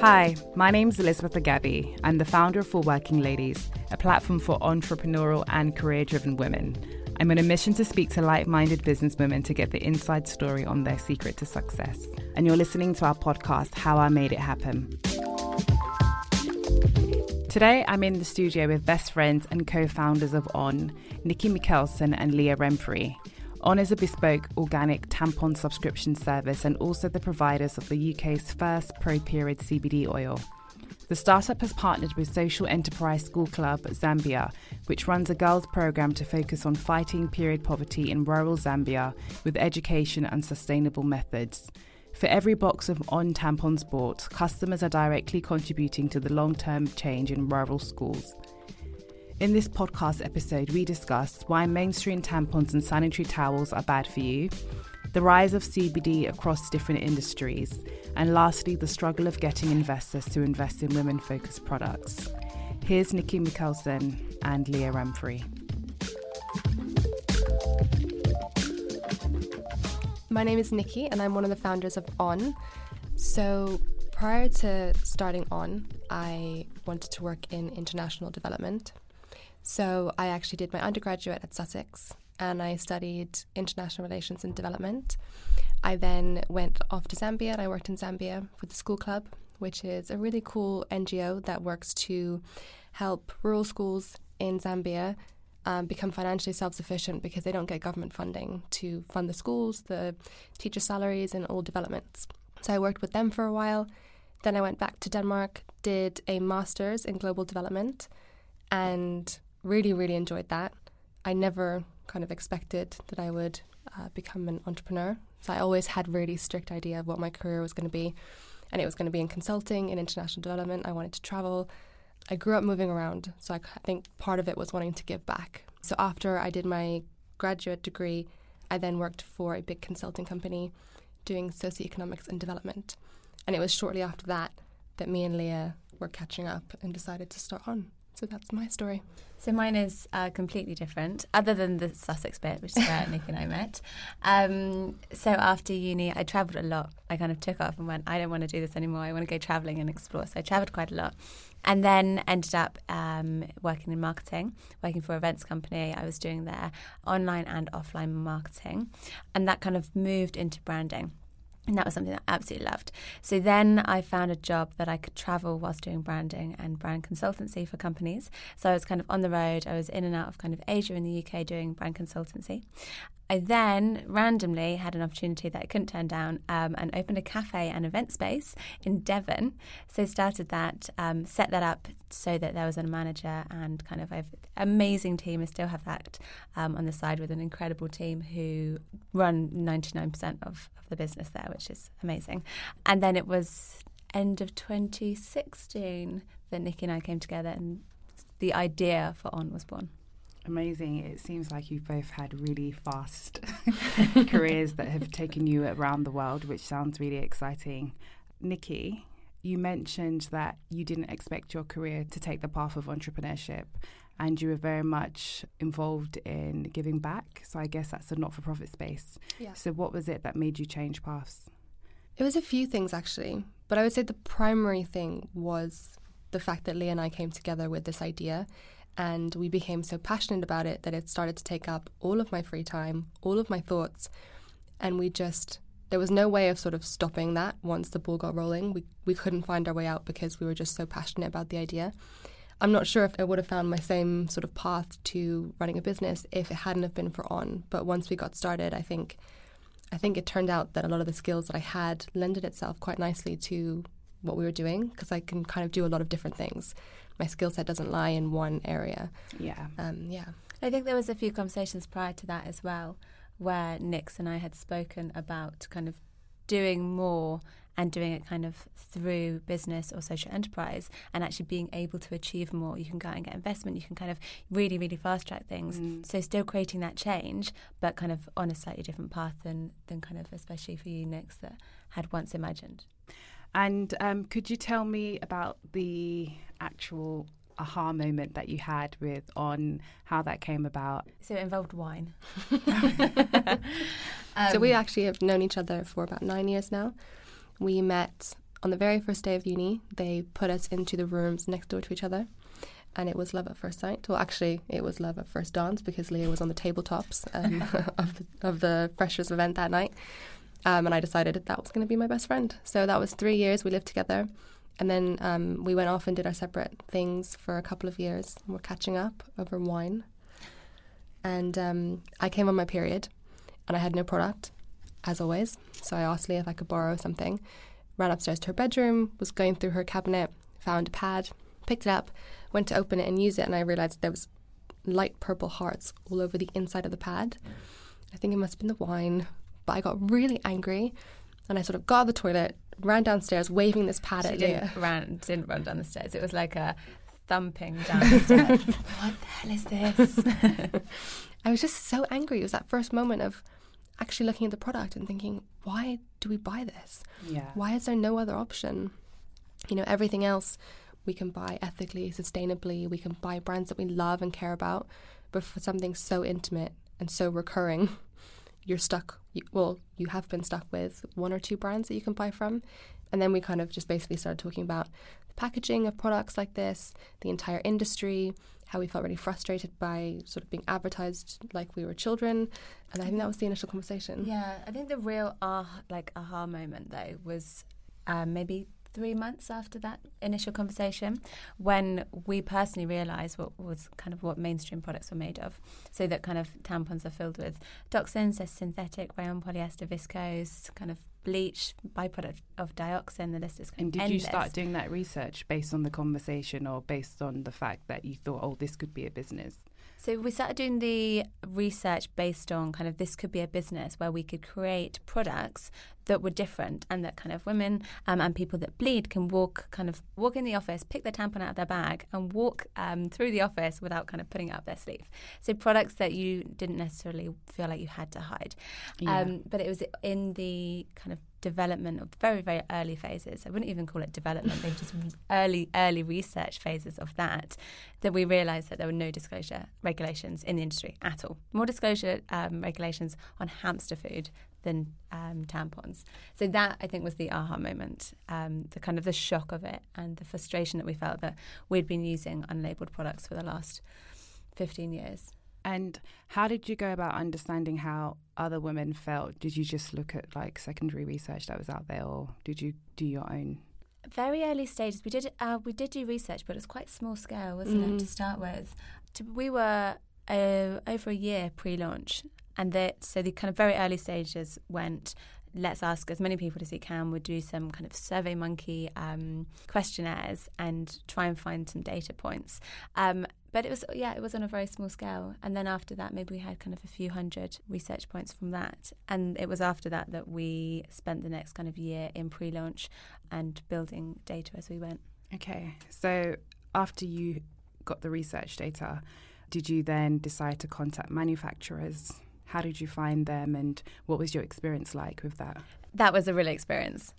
Hi, my name's Elizabeth Agabi. I'm the founder of Full Working Ladies, a platform for entrepreneurial and career-driven women. I'm on a mission to speak to like-minded businesswomen to get the inside story on their secret to success. And you're listening to our podcast, How I Made It Happen. Today, I'm in the studio with best friends and co-founders of On, Nikki Mikkelsen and Leah Renfrey. On is a bespoke organic tampon subscription service and also the providers of the UK's first pro-period CBD oil. The startup has partnered with Social Enterprise School Club Zambia, which runs a girls' programme to focus on fighting period poverty in rural Zambia with education and sustainable methods. For every box of On tampons bought, customers are directly contributing to the long-term change in rural schools. In this podcast episode, we discuss why mainstream tampons and sanitary towels are bad for you, the rise of CBD across different industries, and lastly, the struggle of getting investors to invest in women-focused products. Here's Nikki Mikkelsen and Leah Renfrey. My name is Nikki, and I'm one of the founders of On. So prior to starting On, I wanted to work in international development. So I actually did my undergraduate at Sussex and I studied international relations and development. I then went off to Zambia and I worked in Zambia with the school club, which is a really cool NGO that works to help rural schools in Zambia become financially self-sufficient because they don't get government funding to fund the schools, the teacher salaries and all developments. So I worked with them for a while. Then I went back to Denmark, did a master's in global development and really enjoyed that. I never kind of expected that I would become an entrepreneur. So I always had really strict idea of what my career was going to be. And it was going to be in consulting, in international development. I wanted to travel. I grew up moving around. So I think part of it was wanting to give back. So after I did my graduate degree, I then worked for a big consulting company doing socioeconomics and development. And it was shortly after that that me and Leah were catching up and decided to start On. So that's my story. So mine is completely different, other than the Sussex bit, which is where Nick and I met. So after uni, I travelled a lot. I kind of took off and went, I don't want to do this anymore. I want to go travelling and explore. So I travelled quite a lot and then ended up working in marketing, working for an events company. I was doing their online and offline marketing. And that kind of moved into branding. And that was something that I absolutely loved. So then I found a job that I could travel whilst doing branding and brand consultancy for companies. So I was kind of on the road. I was in and out of kind of Asia and the UK doing brand consultancy. I then randomly had an opportunity that I couldn't turn down and opened a cafe and event space in Devon. So started that, set that up so that there was a manager and kind of an amazing team. I still have that on the side with an incredible team who run 99% of the business there, which is amazing. And then it was end of 2016 that Nikki and I came together and the idea for On was born. Amazing. It seems like you've both had really fast careers that have taken you around the world, which sounds really exciting. Nikki, you mentioned that you didn't expect your career to take the path of entrepreneurship and you were very much involved in giving back. So I guess that's a not-for-profit space. Yeah. So what was it that made you change paths? It was a few things, actually. But I would say the primary thing was the fact that Leah and I came together with this idea. And we became so passionate about it that it started to take up all of my free time, all of my thoughts. And we just, there was no way of sort of stopping that once the ball got rolling. We couldn't find our way out because we were just so passionate about the idea. I'm not sure if I would have found my same sort of path to running a business if it hadn't have been for On. But once we got started, I think it turned out that a lot of the skills that I had lended itself quite nicely to what we were doing because I can kind of do a lot of different things. My skill set doesn't lie in one area. Yeah. I think there was a few conversations prior to that as well where Nix and I had spoken about kind of doing more and doing it kind of through business or social enterprise and actually being able to achieve more. You can go out and get investment. You can kind of really fast track things. So still creating that change, but kind of on a slightly different path than kind of especially for you, Nix, that had once imagined. And could you tell me about the actual aha moment that you had with On, how that came about? So it involved wine. So we actually have known each other for about 9 years now. We met on the very first day of uni, they put us into the rooms next door to each other, and it was love at first sight. Well, actually, it was love at first dance, because Leah was on the tabletops of the freshers event that night, and I decided that was going to be my best friend. So that was 3 years we lived together, and then we went off and did our separate things for a couple of years, and we're catching up over wine. And I came on my period, and I had no product, as always. So I asked Leah if I could borrow something. Ran upstairs to her bedroom, was going through her cabinet, found a pad, picked it up, went to open it and use it, and I realised there was light purple hearts all over the inside of the pad. I think it must have been the wine, but I got really angry, and I sort of got out of the toilet, ran downstairs, waving this pad at Leah. Didn't run down the stairs. It was like a thumping down the stairs. What the hell is this? I was just so angry. It was that first moment of actually looking at the product and thinking, why do we buy this? Yeah. Why is there no other option? You know, everything else we can buy ethically, sustainably. We can buy brands that we love and care about. But for something so intimate and so recurring, you're stuck. You have been stuck with one or two brands that you can buy from. And then we kind of just basically started talking about the packaging of products like this, the entire industry, how we felt really frustrated by sort of being advertised like we were children. And I think that was the initial conversation. Yeah, I think the real aha moment, though, was maybe 3 months after that initial conversation, when we personally realised what was kind of what mainstream products were made of. So that kind of tampons are filled with toxins, there's synthetic, rayon, polyester, viscose, kind of bleach, byproduct of dioxin, the list is kind of endless. And did you start doing that research based on the conversation or based on the fact that you thought, oh, this could be a business? So we started doing the research based on kind of this could be a business where we could create products that were different and that kind of women and people that bleed can walk in the office, pick their tampon out of their bag and walk through the office without kind of putting it up their sleeve. So products that you didn't necessarily feel like you had to hide. Yeah. But it was in the kind of development of very, very early phases. I wouldn't even call it development, they just early research phases of that we realised that there were no disclosure regulations in the industry at all. More disclosure regulations on hamster food than tampons. So that, I think, was the aha moment, the kind of the shock of it and the frustration that we felt that we'd been using unlabelled products for the last 15 years. And how did you go about understanding how other women felt? Did you just look at like secondary research that was out there, or did you do your own? Very early stages, we did do research, but it was quite small scale, wasn't it, to start with? We were over a year pre-launch, and so the kind of very early stages went, let's ask as many people as we can. We'll do some kind of SurveyMonkey questionnaires and try and find some data points. But it was on a very small scale. And then after that, maybe we had kind of a few hundred research points from that. And it was after that we spent the next kind of year in pre-launch and building data as we went. Okay. So after you got the research data, did you then decide to contact manufacturers? How did you find them and what was your experience like with that? That was a real experience.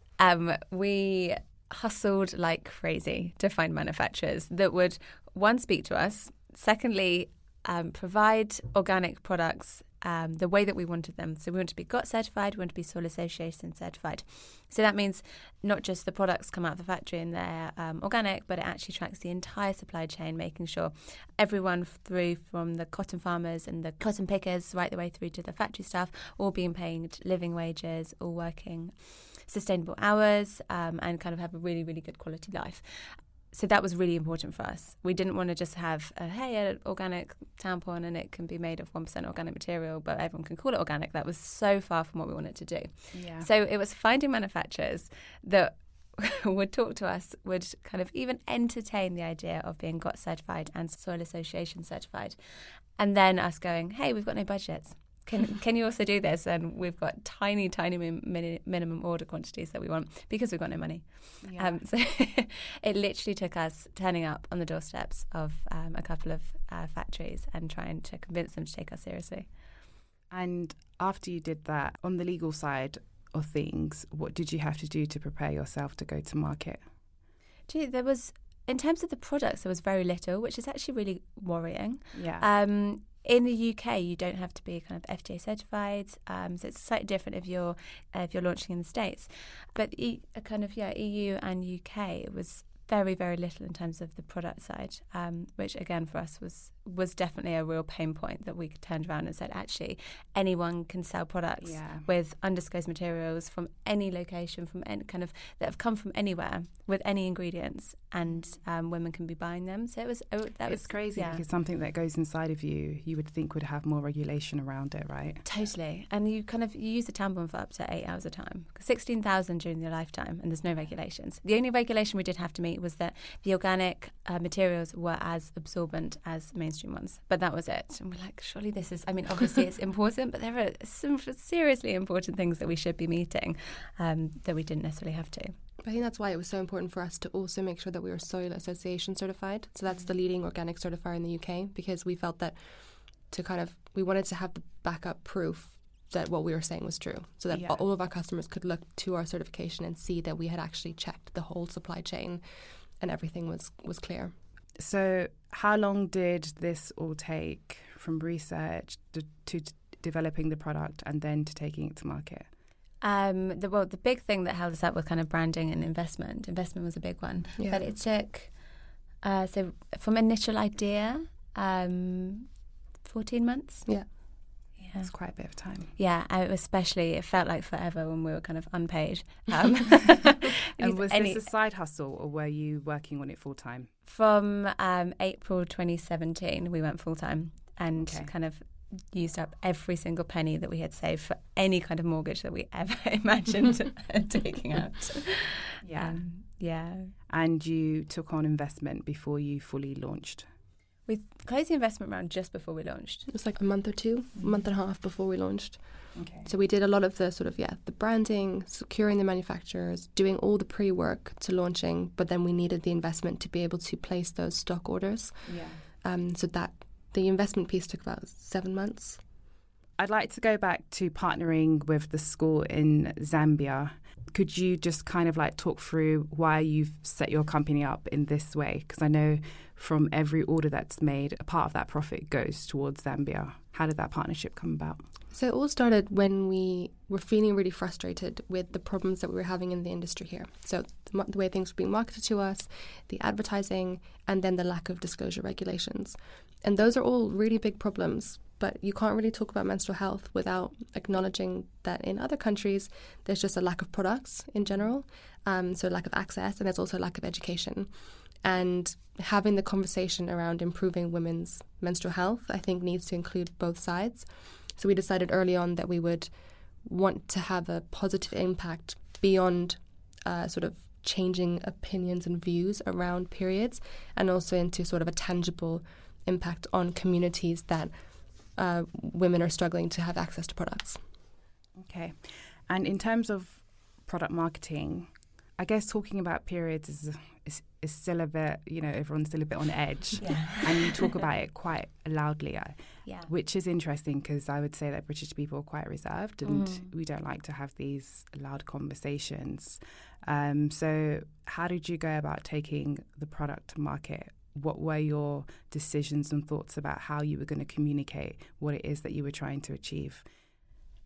We hustled like crazy to find manufacturers that would, one, speak to us, secondly, provide organic products the way that we wanted them. So we want to be GOTS certified, we want to be Soil Association certified. So that means not just the products come out of the factory and they're organic, but it actually tracks the entire supply chain, making sure everyone through from the cotton farmers and the cotton pickers right the way through to the factory staff, all being paid living wages, all working sustainable hours, and kind of have a really, really good quality life. So that was really important for us. We didn't want to just have an organic tampon and it can be made of 1% organic material, but everyone can call it organic. That was so far from what we wanted to do. Yeah. So it was finding manufacturers that would talk to us, would kind of even entertain the idea of being GOTS certified and Soil Association certified. And then us going, hey, we've got no budgets. Can you also do this? And we've got tiny, tiny minimum order quantities that we want because we've got no money. Yeah. So it literally took us turning up on the doorsteps of a couple of factories and trying to convince them to take us seriously. And after you did that, on the legal side of things, what did you have to do to prepare yourself to go to market? In terms of the products, there was very little, which is actually really worrying. Yeah. In the UK, you don't have to be kind of FDA certified, so it's slightly different if you're launching in the States. But EU and UK, it was very, very little in terms of the product side, which again for us was definitely a real pain point that we turned around and said, actually, anyone can sell products with undisclosed materials from any location, from any kind of that have come from anywhere with any ingredients, and women can be buying them. So it was it's crazy because something that goes inside of you, you would think would have more regulation around it, right? Totally, and you use a tampon for up to 8 hours a time, 16,000 during your lifetime, and there's no regulations. The only regulation we did have to meet was that the organic materials were as absorbent as mainstream ones, but that was it. And we're like, surely this is, I mean, obviously it's important, but there are some seriously important things that we should be meeting that we didn't necessarily have to. I think that's why it was so important for us to also make sure that we were Soil Association certified. So that's the leading organic certifier in the UK, because we felt that we wanted to have the backup proof that what we were saying was true, so that all of our customers could look to our certification and see that we had actually checked the whole supply chain and everything was clear. So how long did this all take, from research to developing the product and then to taking it to market? The big thing that held us up was kind of branding and investment. Investment was a big one. Yeah. But it took, so from initial idea, 14 months. Yeah. Yeah. It's quite a bit of time. Yeah, especially it felt like forever when we were kind of unpaid. And was this a side hustle, or were you working on it full time? From April 2017, we went full time and kind of used up every single penny that we had saved for any kind of mortgage that we ever imagined taking out. Yeah. And you took on investment before you fully launched? We closed the investment round just before we launched. It was like a month and a half before we launched. Okay. So we did a lot of the sort of, the branding, securing the manufacturers, doing all the pre-work to launching, but then we needed the investment to be able to place those stock orders. Yeah. So that the investment piece took about 7 months. I'd like to go back to partnering with the school in Zambia. Could you just kind of like talk through why you've set your company up in this way? Because I know from every order that's made, a part of that profit goes towards Zambia. How did that partnership come about? So it all started when we were feeling really frustrated with the problems that we were having in the industry here. So the way things were being marketed to us, the advertising, and then the lack of disclosure regulations. And those are all really big problems. But you can't really talk about menstrual health without acknowledging that in other countries, there's just a lack of products in general, so lack of access, and there's also lack of education. And having the conversation around improving women's menstrual health, I think, needs to include both sides. So we decided early on that we would want to have a positive impact beyond sort of changing opinions and views around periods, and also into sort of a tangible impact on communities that women are struggling to have access to products. Okay. And in terms of product marketing, I guess talking about periods is still a bit, everyone's still a bit on edge. Yeah. And you talk about it quite loudly, which is interesting, because I would say that British people are quite reserved and we don't like to have these loud conversations. So how did you go about taking the product to market? What were your decisions and thoughts about how you were going to communicate what it is that you were trying to achieve?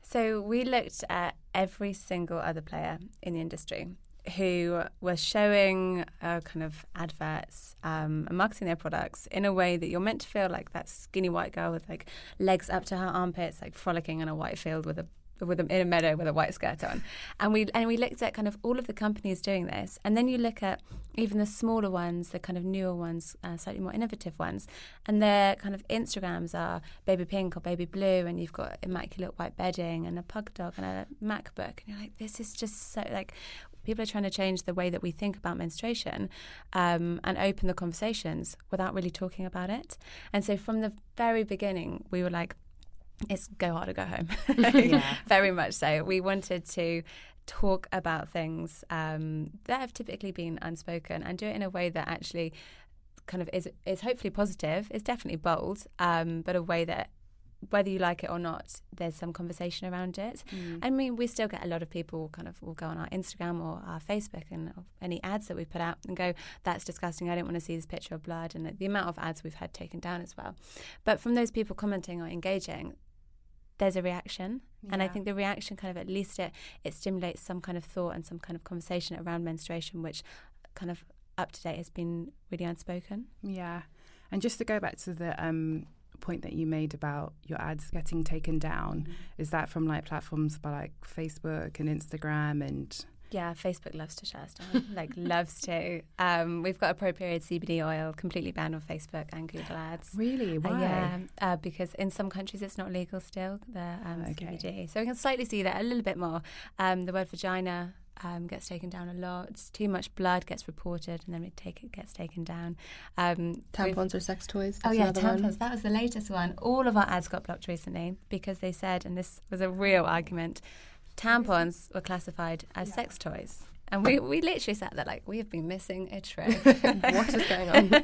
So we looked at every single other player in the industry who were showing kind of adverts and marketing their products in a way that you're meant to feel like that skinny white girl with like legs up to her armpits, like frolicking in a white field in a meadow with a white skirt on. And we looked at kind of all of the companies doing this, and then you look at even the smaller ones, the kind of newer ones, slightly more innovative ones, and their kind of Instagrams are baby pink or baby blue, and you've got immaculate white bedding and a pug dog and a MacBook, and you're like, this is just so like people are trying to change the way that we think about menstruation and open the conversations without really talking about it. And so from the very beginning we were like, it's go hard or go home. Very much so. We wanted to talk about things that have typically been unspoken, and do it in a way that actually kind of is hopefully positive. It's definitely bold, but a way that whether you like it or not, there's some conversation around it. Mm. I mean, we still get a lot of people kind of will go on our Instagram or our Facebook and any ads that we put out and go, that's disgusting, I don't want to see this picture of blood, and the amount of ads we've had taken down as well. But from those people commenting or engaging, there's a reaction. Yeah. And I think the reaction kind of at least it stimulates some kind of thought and some kind of conversation around menstruation, which kind of up to date has been really unspoken. Yeah. And just to go back to the point that you made about your ads getting taken down, mm-hmm. is that from like platforms by like Facebook and Instagram? And yeah, Facebook loves to share stuff, like loves to. We've got a pro-period CBD oil completely banned on Facebook and Google Ads. Really? Why? Yeah, because in some countries it's not legal still, the CBD. So we can slightly see that a little bit more. The word vagina gets taken down a lot. Too much blood gets reported, and then it gets taken down. Tampons or sex toys. Oh yeah, tampons. One. That was the latest one. All of our ads got blocked recently because they said, and this was a real argument, tampons were classified as sex toys. And we literally sat there like, we have been missing a trick. What is going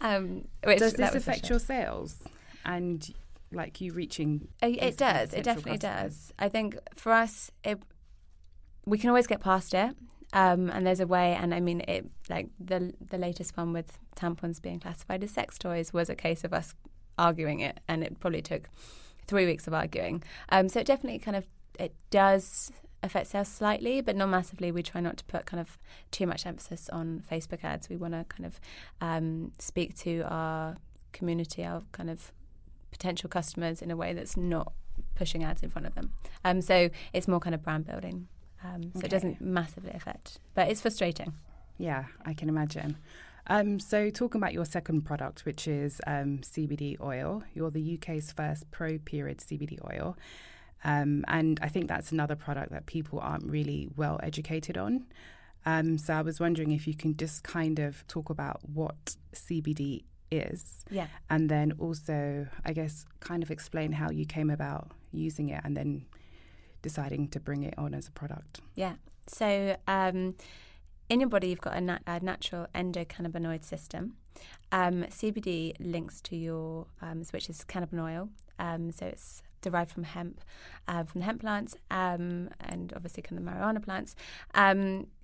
on? Does this affect your sales and like you reaching? It does. It definitely does. I think for us, we can always get past it. And there's a way, and I mean, it like the latest one with tampons being classified as sex toys was a case of us arguing it, and it probably took 3 weeks of arguing. So it definitely kind of, it does affect sales slightly, but not massively. We try not to put kind of too much emphasis on Facebook ads. We want to kind of speak to our community, our kind of potential customers in a way that's not pushing ads in front of them. So it's more kind of brand building. So it doesn't massively affect, but it's frustrating. Yeah, I can imagine. So talking about your second product, which is CBD oil, you're the UK's first pro-period CBD oil. And I think that's another product that people aren't really well educated on. So I was wondering if you can just kind of talk about what CBD is. Yeah. And then also, I guess, kind of explain how you came about using it and then deciding to bring it on as a product. Yeah. So in your body, you've got a natural endocannabinoid system. CBD links to your, which is cannabinoid. So it's derived from hemp, from the hemp plants, and obviously kind of marijuana plants.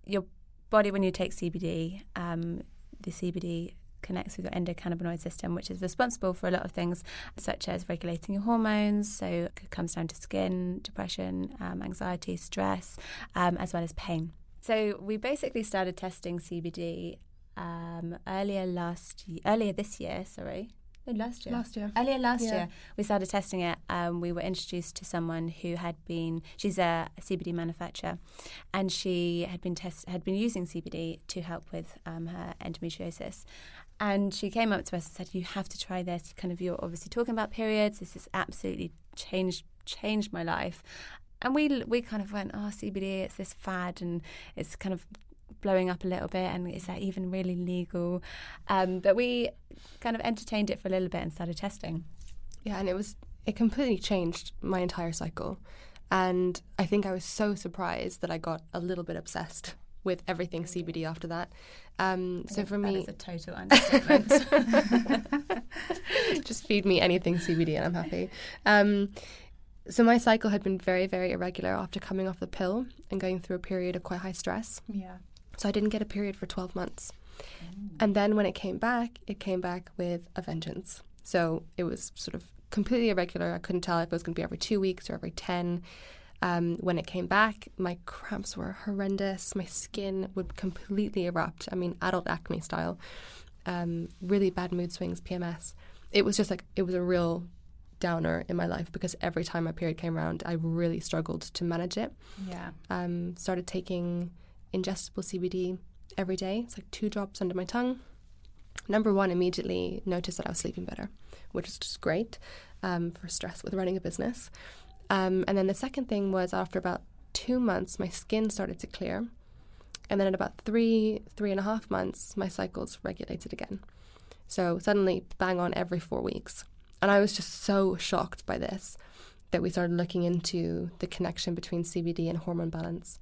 Your body, when you take CBD, the CBD connects with your endocannabinoid system, which is responsible for a lot of things, such as regulating your hormones. So it comes down to skin, depression, anxiety, stress, as well as pain. So we basically started testing CBD earlier last year. We started testing it. We were introduced to someone who she's a CBD manufacturer, and she had been using CBD to help with her endometriosis. And she came up to us and said, "You have to try this. Kind of, you're obviously talking about periods. This has absolutely changed my life." And we kind of went, "Oh, CBD, it's this fad, and it's kind of blowing up a little bit, and is that even really legal?" But we kind of entertained it for a little bit and started testing. Yeah, and it completely changed my entire cycle. And I think I was so surprised that I got a little bit obsessed with everything CBD after that. So for me, that is a total understatement. Just feed me anything CBD and I'm happy. So my cycle had been very, very irregular after coming off the pill and going through a period of quite high stress. Yeah. So I didn't get a period for 12 months. Mm. And then when it came back with a vengeance. So it was sort of completely irregular. I couldn't tell if it was going to be every 2 weeks or every 10. When it came back, my cramps were horrendous. My skin would completely erupt. I mean, adult acne style. Really bad mood swings, PMS. It was just like, it was a real downer in my life because every time my period came around, I really struggled to manage it. Yeah. Started taking ingestible CBD every day. It's like 2 drops under my tongue. Number one, immediately noticed that I was sleeping better, which was just great for stress with running a business. And then the second thing was after about 2 months, my skin started to clear. And then at about 3.5 months, my cycles regulated again. So suddenly, bang on every 4 weeks. And I was just so shocked by this that we started looking into the connection between CBD and hormone balance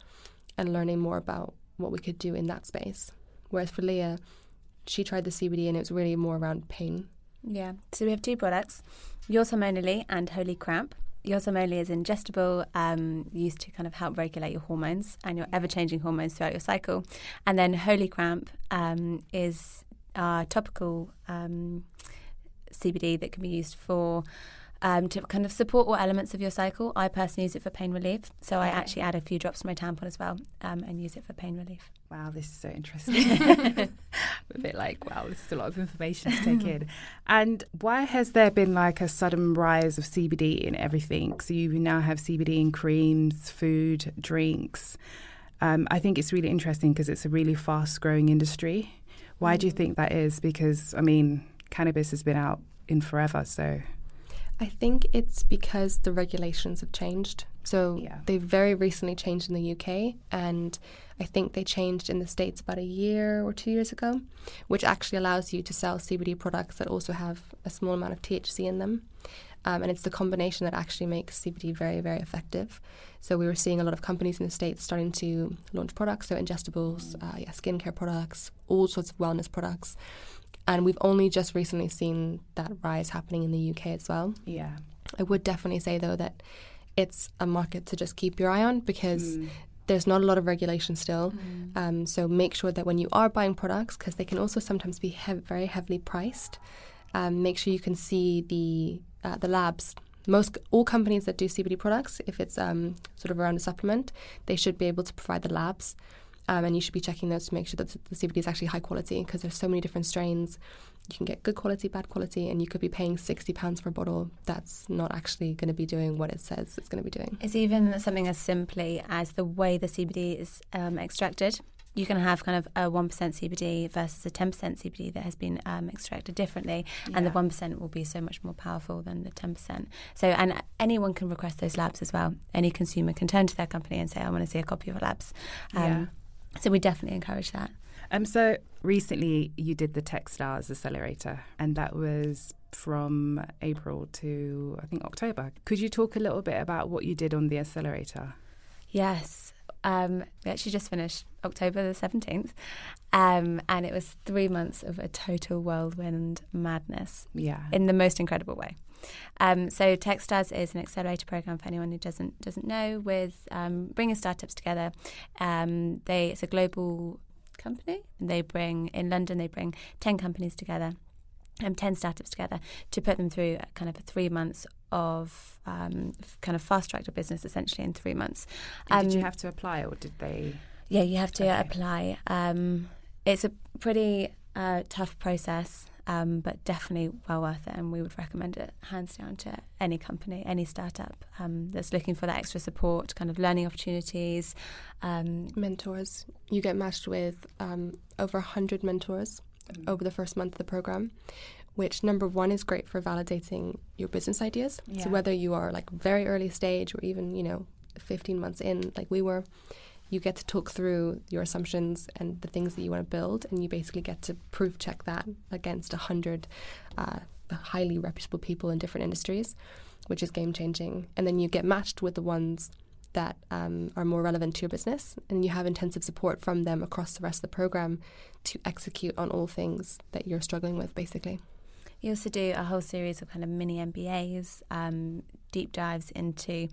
and learning more about what we could do in that space. Whereas for Leah, she tried the CBD and it was really more around pain Yeah, so we have two products, Yours Hormonally and Holy Cramp. Yours Hormonally is ingestible, used to kind of help regulate your hormones and your ever-changing hormones throughout your cycle. And then Holy Cramp is our topical CBD that can be used for to kind of support all elements of your cycle. I personally use it for pain relief, so I actually add a few drops to my tampon as well and use it for pain relief. Wow, this is so interesting. I'm a bit like, wow, this is a lot of information to take in. And why has there been like a sudden rise of CBD in everything? So you now have CBD in creams, food, drinks. I think it's really interesting because it's a really fast-growing industry. Why do you think that is? Because, I mean, cannabis has been out in forever, so... I think it's because the regulations have changed. So They very recently changed in the UK, and I think they changed in the States about a year or 2 years ago, which actually allows you to sell CBD products that also have a small amount of THC in them. And it's the combination that actually makes CBD very, very effective. So we were seeing a lot of companies in the States starting to launch products, so ingestibles, skincare products, all sorts of wellness products. And we've only just recently seen that rise happening in the UK as well. Yeah. I would definitely say, though, that it's a market to just keep your eye on because there's not a lot of regulation still. So make sure that when you are buying products, because they can also sometimes be very heavily priced, make sure you can see the labs. All companies that do CBD products, if it's sort of around a supplement, they should be able to provide the labs. And you should be checking those to make sure that the CBD is actually high quality because there's so many different strains. You can get good quality, bad quality, and you could be paying £60 for a bottle. That's not actually going to be doing what it says it's going to be doing. It's even something as simply as the way the CBD is extracted. You can have kind of a 1% CBD versus a 10% CBD that has been extracted differently, and the 1% will be so much more powerful than the 10%. So, and anyone can request those labs as well. Any consumer can turn to their company and say, I want to see a copy of the labs. So we definitely encourage that. So recently you did the Techstars Accelerator, and that was from April to, I think, October. Could you talk a little bit about what you did on the Accelerator? Yes. We actually just finished October the 17th, and it was 3 months of a total whirlwind madness in the most incredible way. So Techstars is an accelerator program for anyone who doesn't know, with bringing startups together. It's a global company, and in London they bring 10 companies together, 10 startups together to put them through kind of a 3 months of kind of fast-tracked a business essentially in 3 months. Did you have to apply, or did they? Yeah, you have to apply. It's a pretty tough process. But definitely well worth it, and we would recommend it hands down to any company, any startup that's looking for that extra support, kind of learning opportunities. Mentors. You get matched with over 100 mentors over the first month of the program, which, number one, is great for validating your business ideas. Yeah. So whether you are like very early stage or even, 15 months in like we were, you get to talk through your assumptions and the things that you want to build, and you basically get to proof check that against 100 highly reputable people in different industries, which is game-changing. And then you get matched with the ones that are more relevant to your business, and you have intensive support from them across the rest of the program to execute on all things that you're struggling with, basically. You also do a whole series of kind of mini MBAs, deep dives into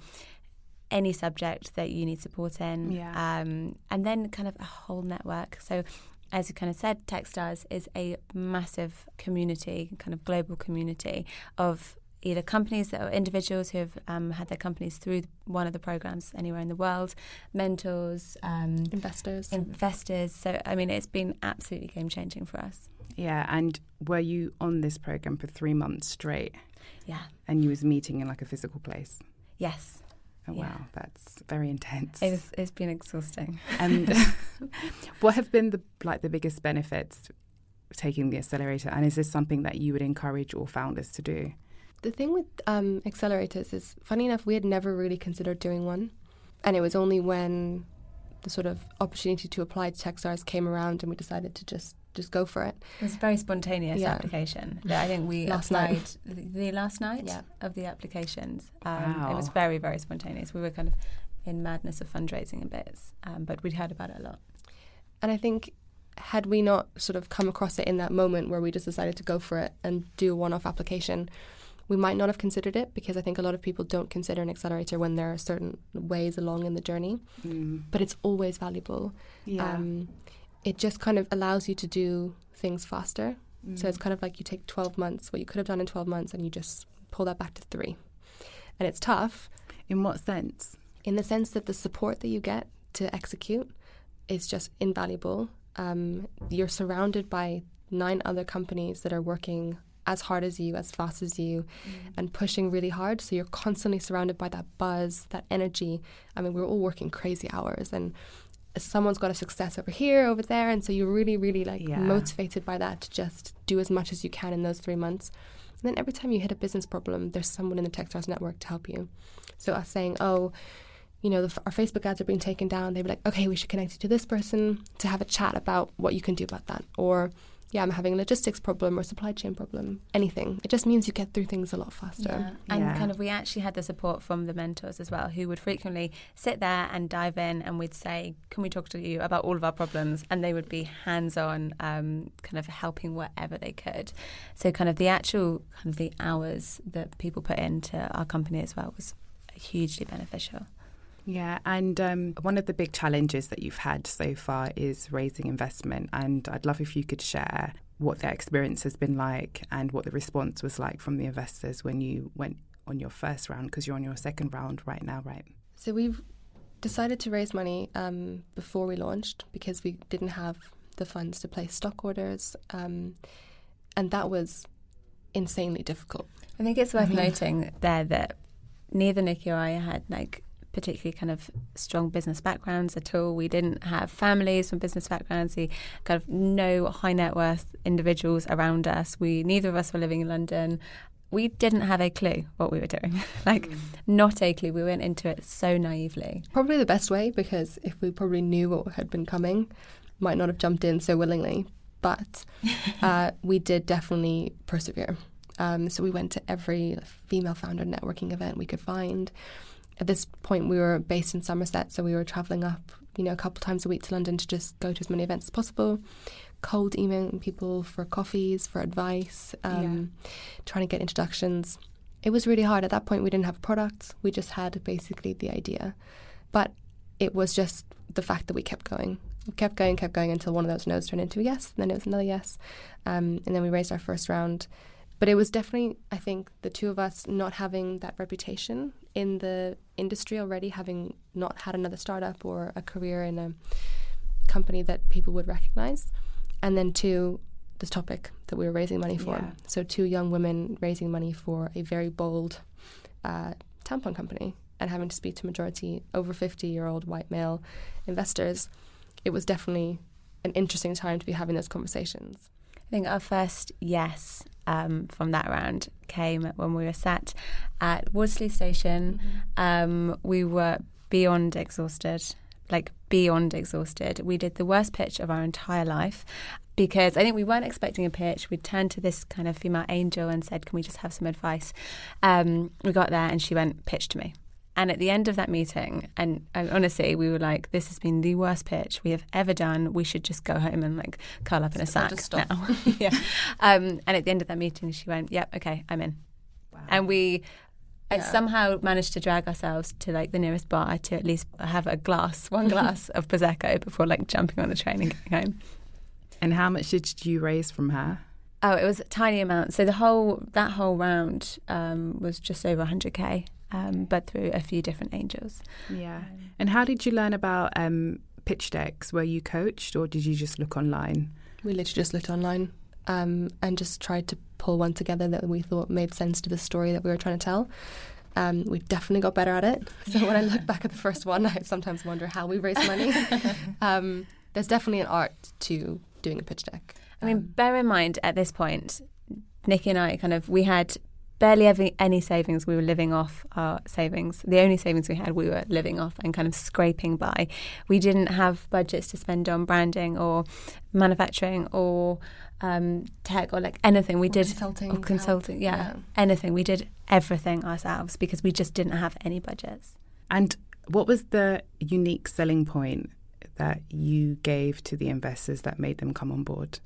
any subject that you need support in, and then kind of a whole network. So as you kind of said, Techstars is a massive community, kind of global community of either companies or individuals who have had their companies through one of the programs anywhere in the world, mentors, investors. So, I mean, it's been absolutely game-changing for us. Yeah, and were you on this program for 3 months straight? Yeah. And you was meeting in like a physical place? Yes. Oh, wow, that's very intense. It's been exhausting. And what have been the biggest benefits of taking the accelerator? And is this something that you would encourage all founders to do? The thing with accelerators is, funny enough, we had never really considered doing one. And it was only when the sort of opportunity to apply to Techstars came around and we decided to just go for it. It was a very spontaneous application. I think we applied the last night of the applications. Wow. It was very, very spontaneous. We were kind of in madness of fundraising and bits, but we'd heard about it a lot. And I think had we not sort of come across it in that moment where we just decided to go for it and do a one-off application, we might not have considered it, because I think a lot of people don't consider an accelerator when there are certain ways along in the journey. Mm. But it's always valuable. Yeah. It just kind of allows you to do things faster. Mm. So it's kind of like you take 12 months, what you could have done in 12 months, and you just pull that back to 3. And it's tough. In what sense? In the sense that the support that you get to execute is just invaluable. You're surrounded by 9 other companies that are working as hard as you, as fast as you, and pushing really hard. So you're constantly surrounded by that buzz, that energy. I mean, we're all working crazy hours, and someone's got a success over here, over there. And so you're really, really motivated by that to just do as much as you can in those 3 months. And then every time you hit a business problem, there's someone in the Techstars network to help you. So us saying, oh, you know, our Facebook ads are being taken down. They'd be like, okay, we should connect you to this person to have a chat about what you can do about that. Or, yeah, I'm having a logistics problem or supply chain problem, anything. It just means you get through things a lot faster. Yeah. And kind of we actually had the support from the mentors as well, who would frequently sit there and dive in, and we'd say, can we talk to you about all of our problems? And they would be hands-on, kind of helping wherever they could. So kind of the actual kind of the hours that people put into our company as well was hugely beneficial. Yeah, and one of the big challenges that you've had so far is raising investment, and I'd love if you could share what that experience has been like and what the response was like from the investors when you went on your first round, because you're on your second round right now, right? So we've decided to raise money before we launched, because we didn't have the funds to place stock orders, and that was insanely difficult. I think it's worth noting there that neither Nikki or I had particularly kind of strong business backgrounds at all. We didn't have families from business backgrounds. We kind of no high net worth individuals around us. Neither of us were living in London. We didn't have a clue what we were doing. Not a clue. We went into it so naively. Probably the best way, because if we probably knew what had been coming, might not have jumped in so willingly. But we did definitely persevere. So we went to every female founder networking event we could find. At this point, we were based in Somerset, so we were travelling up, a couple times a week to London to just go to as many events as possible, cold emailing people for coffees, for advice, trying to get introductions. It was really hard. At that point, we didn't have products. We just had basically the idea. But it was just the fact that we kept going. We kept going until one of those no's turned into a yes, and then it was another yes. And then we raised our first round. But it was definitely, I think, the two of us not having that reputation in the industry already, having not had another startup or a career in a company that people would recognize. And then two, this topic that we were raising money for. Yeah. So two young women raising money for a very bold tampon company and having to speak to majority over 50-year-old white male investors. It was definitely an interesting time to be having those conversations. I think our first yes from that round came when we were sat at Worsley Station. Mm-hmm. We were beyond exhausted. We did the worst pitch of our entire life, because I think we weren't expecting a pitch. We turned to this kind of female angel and said, can we just have some advice? We got there and she went, pitch to me. And at the end of that meeting, and honestly, we were like, this has been the worst pitch we have ever done. We should just go home and curl up in a sack now. Yeah. And at the end of that meeting, she went, yep, okay, I'm in. Wow. And we somehow managed to drag ourselves to the nearest bar to at least have one glass of Prosecco before jumping on the train and going home. And how much did you raise from her? Oh, it was a tiny amount. So that whole round was just over 100K. But through a few different angels. Yeah. And how did you learn about pitch decks? Were you coached or did you just look online? We literally just looked online and just tried to pull one together that we thought made sense to the story that we were trying to tell. We definitely got better at it. So when I look back at the first one, I sometimes wonder how we raised money. There's definitely an art to doing a pitch deck. I mean, bear in mind at this point, Nikki and I we had barely any savings. We were living off our savings. The only savings we had, we were living off and kind of scraping by. We didn't have budgets to spend on branding or manufacturing or tech or anything. We did consulting. Yeah, anything. We did everything ourselves because we just didn't have any budgets. And what was the unique selling point that you gave to the investors that made them come on board?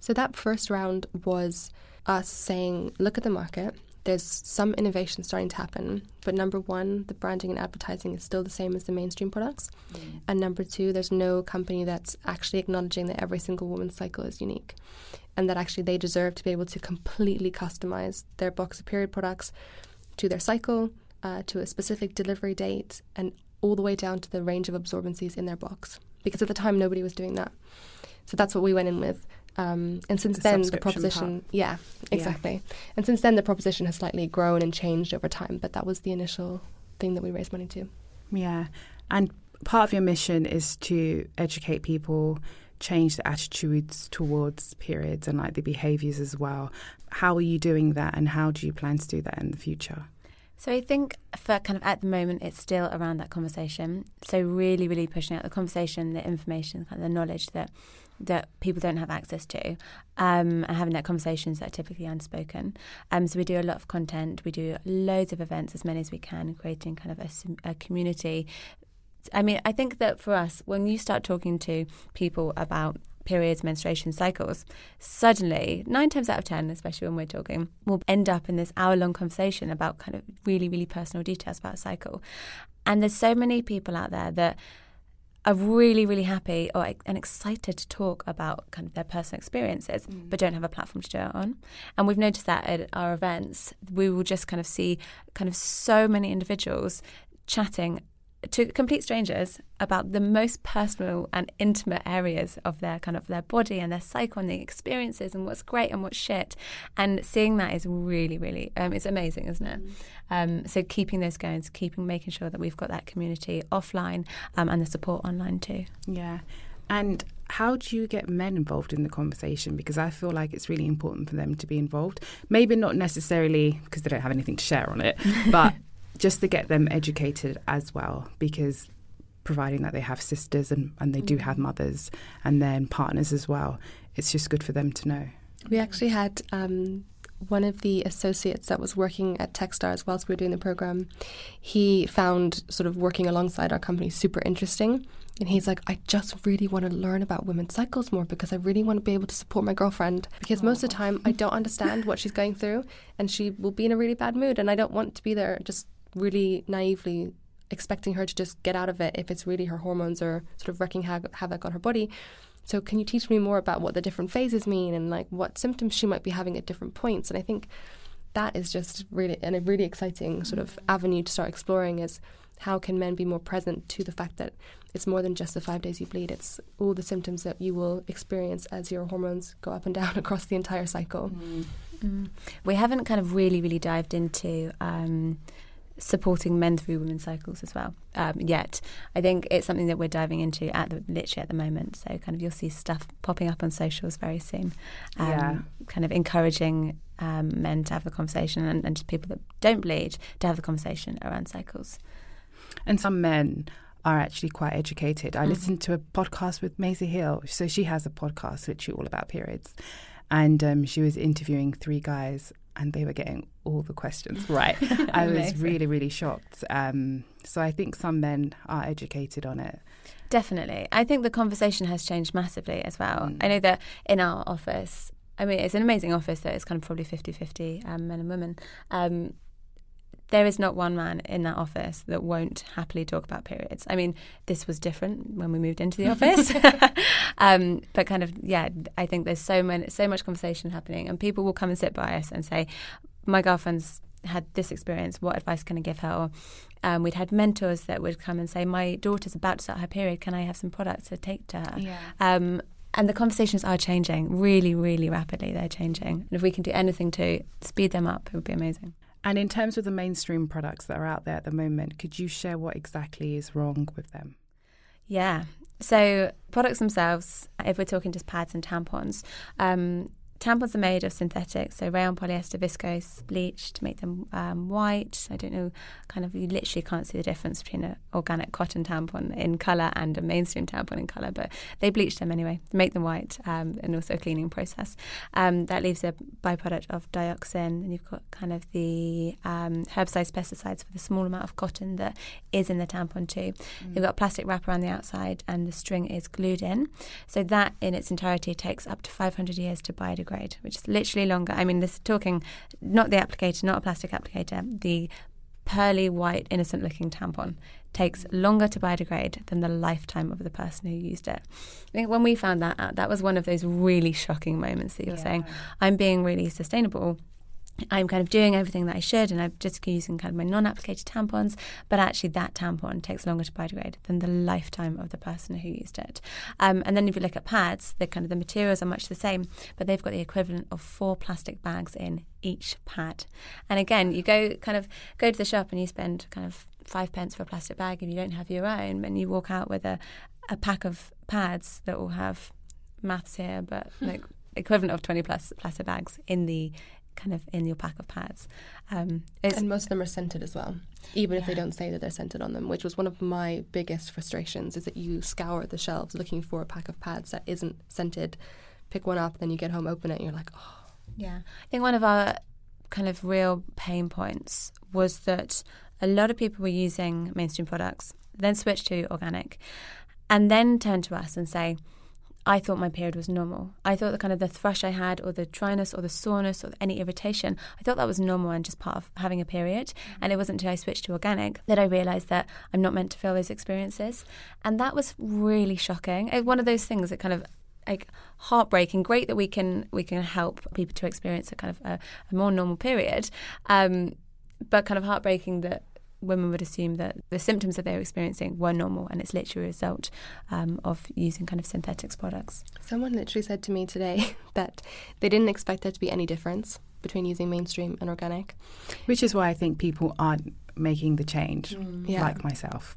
So that first round was us saying, look at the market. There's some innovation starting to happen. But number one, the branding and advertising is still the same as the mainstream products. Mm. And number two, there's no company that's actually acknowledging that every single woman's cycle is unique and that actually they deserve to be able to completely customize their boxer period products to their cycle, to a specific delivery date, and all the way down to the range of absorbencies in their box. Because at the time, nobody was doing that. So that's what we went in with. And since then, the proposition... Part. Yeah, exactly. Yeah. And since then, the proposition has slightly grown and changed over time, but that was the initial thing that we raised money to. Yeah. And part of your mission is to educate people, change the attitudes towards periods and like the behaviours as well. How are you doing that and how do you plan to do that in the future? So I think for kind of at the moment, it's still around that conversation. So really, really pushing out the conversation, the information, kind of the knowledge that people don't have access to, and having that conversations that are typically unspoken. So we do a lot of content. We do loads of events, as many as we can, creating kind of a community. I mean, I think that for us, when you start talking to people about periods, menstruation, cycles, suddenly 9 times out of 10, especially when we're talking, we'll end up in this hour-long conversation about kind of really, really personal details about cycle. And there's so many people out there that are really, really happy and excited to talk about kind of their personal experiences, but don't have a platform to do it on. And we've noticed that at our events, we will just kind of see kind of so many individuals chatting to complete strangers about the most personal and intimate areas of their kind of their body and their cycle and the experiences and what's great and what's shit. And seeing that is really, really, it's amazing, isn't it? So keeping those going, making sure that we've got that community offline and the support online too. Yeah. And how do you get men involved in the conversation? Because I feel like it's really important for them to be involved. Maybe not necessarily because they don't have anything to share on it, but just to get them educated as well, because providing that they have sisters and they do have mothers and then partners as well, it's just good for them to know. We actually had one of the associates that was working at Techstars whilst we were doing the program. He found sort of working alongside our company super interesting. And he's like, I just really want to learn about women's cycles more because I really want to be able to support my girlfriend because most of the time I don't understand what she's going through and she will be in a really bad mood and I don't want to be there just really naively expecting her to just get out of it if it's really her hormones are sort of wreaking havoc on her body. So can you teach me more about what the different phases mean and like what symptoms she might be having at different points? And I think that is just really a really exciting sort of avenue to start exploring is how can men be more present to the fact that it's more than just the 5 days you bleed. It's all the symptoms that you will experience as your hormones go up and down across the entire cycle. Mm. Mm. We haven't kind of really, really dived into... supporting men through women's cycles as well yet. I think it's something that we're diving into at the moment. So kind of you'll see stuff popping up on socials very soon. Kind of encouraging men to have the conversation and just people that don't bleed to have the conversation around cycles. And some men are actually quite educated. I listened to a podcast with Maisie Hill. So she has a podcast literally all about periods. And she was interviewing 3 guys and they were getting all the questions right. I was really, really shocked. So I think some men are educated on it. Definitely. I think the conversation has changed massively as well. I know that in our office, I mean, it's an amazing office that is kind of probably 50-50 men and women. There is not one man in that office that won't happily talk about periods. I mean, this was different when we moved into the office. But kind of, yeah, I think there's so much conversation happening and people will come and sit by us and say, my girlfriend's had this experience, what advice can I give her? Or we'd had mentors that would come and say, my daughter's about to start her period, can I have some products to take to her? Yeah. And the conversations are changing really, really rapidly. They're changing. And if we can do anything to speed them up, it would be amazing. And in terms of the mainstream products that are out there at the moment, could you share what exactly is wrong with them? Yeah. So products themselves, if we're talking just pads and tampons, Tampons are made of synthetics, so rayon, polyester, viscose, bleach to make them white. I don't know, kind of, you literally can't see the difference between an organic cotton tampon in colour and a mainstream tampon in colour, but they bleach them anyway, make them white, and also a cleaning process. That leaves a byproduct of dioxin, and you've got kind of the herbicides, pesticides for the small amount of cotton that is in the tampon too. Mm. You've got a plastic wrap around the outside, and the string is glued in. So that in its entirety takes up to 500 years to biodegrade, which is literally longer. I mean, this talking, not the applicator, not a plastic applicator, the pearly white innocent looking tampon takes longer to biodegrade than the lifetime of the person who used it. I think when we found that out, that was one of those really shocking moments that you're saying, I'm being really sustainable, I'm kind of doing everything that I should, and I'm just using kind of my non-applicator tampons, but actually that tampon takes longer to biodegrade than the lifetime of the person who used it. And then if you look at pads, the kind of the materials are much the same, but they've got the equivalent of 4 plastic bags in each pad. And again, you go to the shop and you spend kind of 5 pence for a plastic bag if you don't have your own, and you walk out with a pack of pads that all have maths here, but like equivalent of 20 plus plastic bags in the kind of in your pack of pads. And most of them are scented as well, even if they don't say that they're scented on them, which was one of my biggest frustrations, is that you scour the shelves looking for a pack of pads that isn't scented, pick one up, then you get home, open it, and you're like, oh. Yeah. I think one of our kind of real pain points was that a lot of people were using mainstream products, then switched to organic, and then turned to us and say, I thought my period was normal. I thought the kind of the thrush I had, or the dryness, or the soreness, or any irritation, I thought that was normal and just part of having a period. And it wasn't until I switched to organic that I realised that I'm not meant to feel those experiences. And that was really shocking. One of those things that kind of, like, heartbreaking. Great that we can help people to experience a kind of a more normal period, but kind of heartbreaking that women would assume that the symptoms that they were experiencing were normal, and it's literally a result of using kind of synthetics products. Someone literally said to me today that they didn't expect there to be any difference between using mainstream and organic. Which is why I think people aren't making the change, like myself,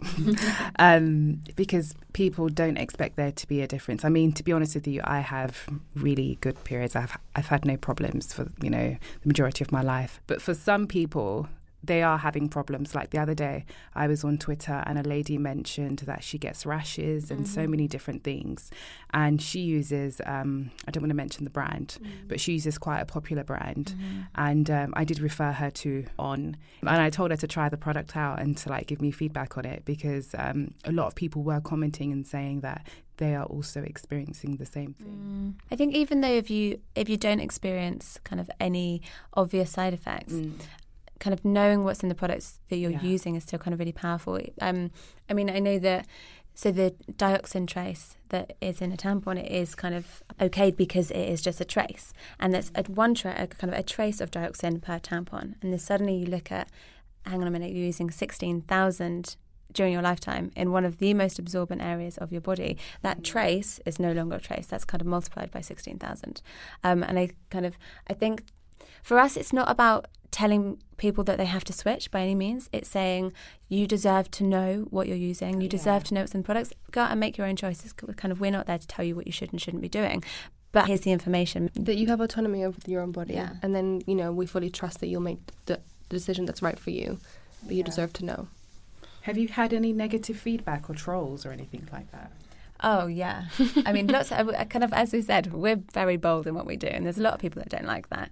because people don't expect there to be a difference. I mean, to be honest with you, I have really good periods. I've had no problems for, you know, the majority of my life. But for some people, they are having problems. Like the other day, I was on Twitter and a lady mentioned that she gets rashes and so many different things. And she uses, I don't want to mention the brand, but she uses quite a popular brand. And I did refer her to On. And I told her to try the product out and to like give me feedback on it, because a lot of people were commenting and saying that they are also experiencing the same thing. I think even though if you don't experience kind of any obvious side effects, kind of knowing what's in the products that you're using is still kind of really powerful. I mean, I know that, so the dioxin trace that is in a tampon, it is kind of okayed because it is just a trace. And that's a trace of dioxin per tampon. And then suddenly you look at, hang on a minute, you're using 16,000 during your lifetime in one of the most absorbent areas of your body. That trace is no longer a trace. That's kind of multiplied by 16,000. And I think for us, it's not about telling people that they have to switch by any means. It's saying you deserve to know what you're using, you deserve to know what's in the products, go out and make your own choices. Kind of, we're not there to tell you what you should and shouldn't be doing, but here's the information that you have autonomy over your own body, and then, you know, we fully trust that you'll make the decision that's right for you, but you deserve to know. Have you had any negative feedback or trolls or anything like that? Oh, yeah. I mean, lots of, kind of, as we said, we're very bold in what we do, and there's a lot of people that don't like that.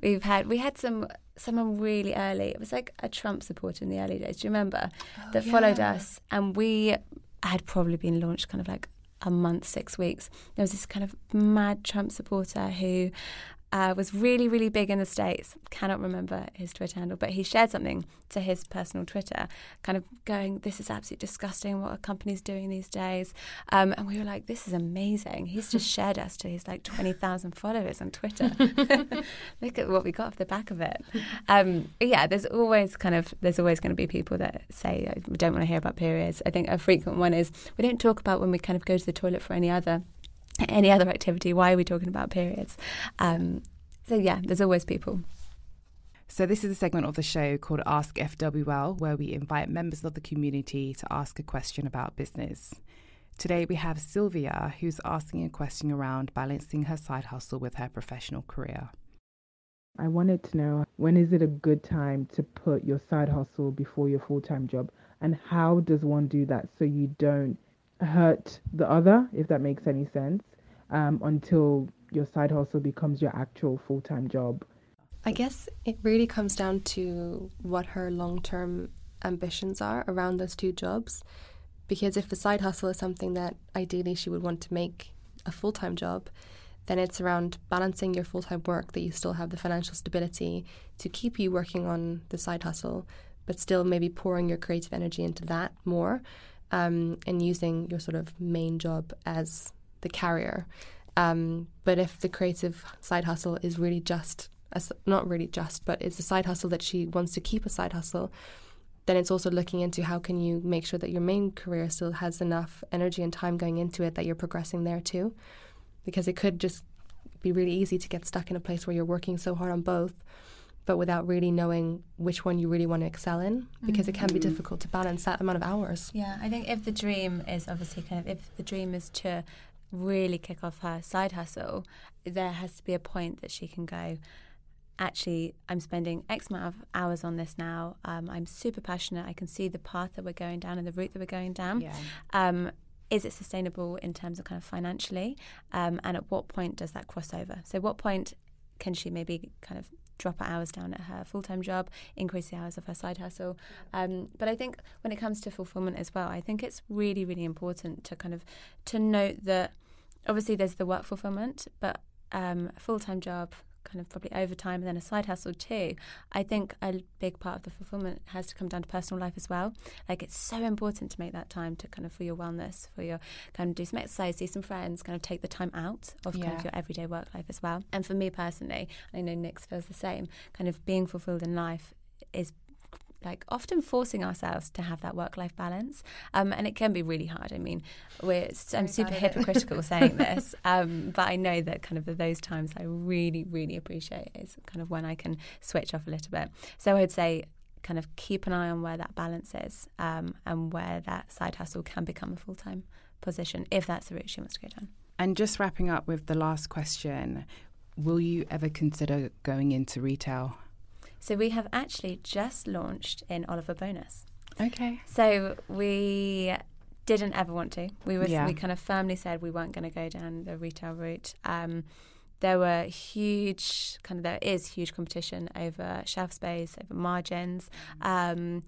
We had someone really early. It was like a Trump supporter in the early days, do you remember? That followed us, and we had probably been launched kind of like a month, 6 weeks. There was this kind of mad Trump supporter who was really, really big in the States. Cannot remember his Twitter handle, but he shared something to his personal Twitter, kind of going, this is absolutely disgusting what a company's doing these days. And we were like, this is amazing. He's just shared us to his like 20,000 followers on Twitter. Look at what we got off the back of it. There's always going to be people that say, we don't want to hear about periods. I think a frequent one is, we don't talk about when we kind of go to the toilet for any other activity. Why are we talking about periods? There's always people. So this is a segment of the show called Ask FWL, where we invite members of the community to ask a question about business. Today we have Sylvia, who's asking a question around balancing her side hustle with her professional career. I wanted to know, when is it a good time to put your side hustle before your full-time job? And how does one do that so you don't hurt the other, if that makes any sense, until your side hustle becomes your actual full-time job? I guess it really comes down to what her long-term ambitions are around those two jobs. Because if the side hustle is something that ideally she would want to make a full-time job, then it's around balancing your full-time work that you still have the financial stability to keep you working on the side hustle, but still maybe pouring your creative energy into that more and using your sort of main job as the carrier. But if the creative side hustle is really just, not really just, but it's a side hustle that she wants to keep a side hustle, then it's also looking into how can you make sure that your main career still has enough energy and time going into it that you're progressing there too. Because it could just be really easy to get stuck in a place where you're working so hard on both, but without really knowing which one you really want to excel in, because it can be difficult to balance that amount of hours. Yeah, I think if the dream is obviously kind of, if the dream is to really kick off her side hustle, there has to be a point that she can go, actually, I'm spending X amount of hours on this now. I'm super passionate. I can see the path that we're going down and the route that we're going down. Yeah. Is it sustainable in terms of kind of financially? And at what point does that cross over? So what point can she maybe kind of drop her hours down at her full-time job, increase the hours of her side hustle? But I think when it comes to fulfillment as well, I think it's really, really important to kind of to note that obviously there's the work fulfillment, but a full-time job, kind of probably overtime, and then a side hustle too. I think a big part of the fulfillment has to come down to personal life as well. Like, it's so important to make that time to kind of for your wellness, for your kind of do some exercise, see some friends, kind of take the time out of kind of your everyday work life as well. And for me personally, I know Nick feels the same, kind of being fulfilled in life is like often forcing ourselves to have that work-life balance, and it can be really hard. I mean, I'm super hypocritical saying this, but I know that kind of those times I really, really appreciate is kind of when I can switch off a little bit. So I would say kind of keep an eye on where that balance is, and where that side hustle can become a full-time position, if that's the route she wants to go down. And just wrapping up with the last question, will you ever consider going into retail? So we have actually just launched in Oliver Bonas. Okay. So we didn't ever want to. We kind of firmly said we weren't going to go down the retail route. There is huge competition over shelf space, over margins. So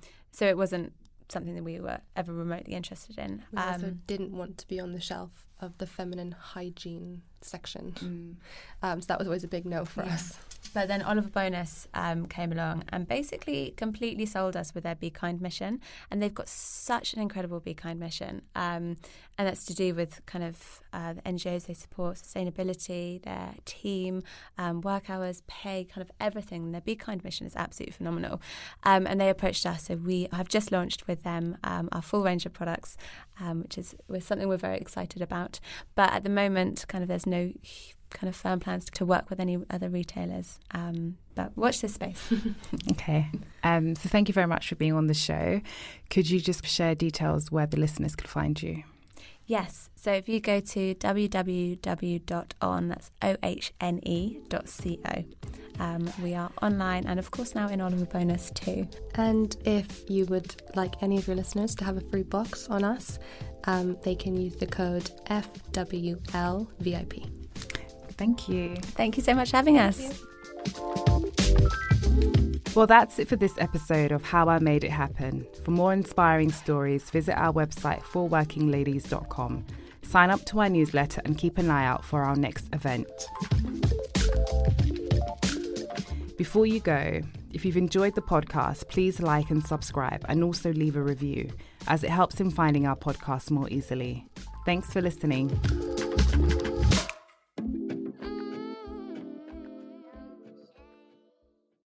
it wasn't something that we were ever remotely interested in. We also didn't want to be on the shelf of the feminine hygiene section. So that was always a big no for us. But then Oliver Bonas came along and basically completely sold us with their Be Kind mission. And they've got such an incredible Be Kind mission. And that's to do with kind of the NGOs they support, sustainability, their team, work hours, pay, kind of everything. And their Be Kind mission is absolutely phenomenal. And they approached us. So we have just launched with them our full range of products, which is something we're very excited about. But at the moment, kind of there's no kind of firm plans to work with any other retailers, but watch this space. Okay. So thank you very much for being on the show. Could you just share details where the listeners could find you? Yes, so if you go to www.on, that's ohne.co. We are online and of course now in Oliver Bonas too. And if you would like any of your listeners to have a free box on us, they can use the code FWLVIP. Thank you. Thank you so much for having us. Well, that's it for this episode of How I Made It Happen. For more inspiring stories, visit our website, fullworkingladies.com. Sign up to our newsletter and keep an eye out for our next event. Before you go, if you've enjoyed the podcast, please like and subscribe and also leave a review, as it helps in finding our podcast more easily. Thanks for listening.